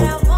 now.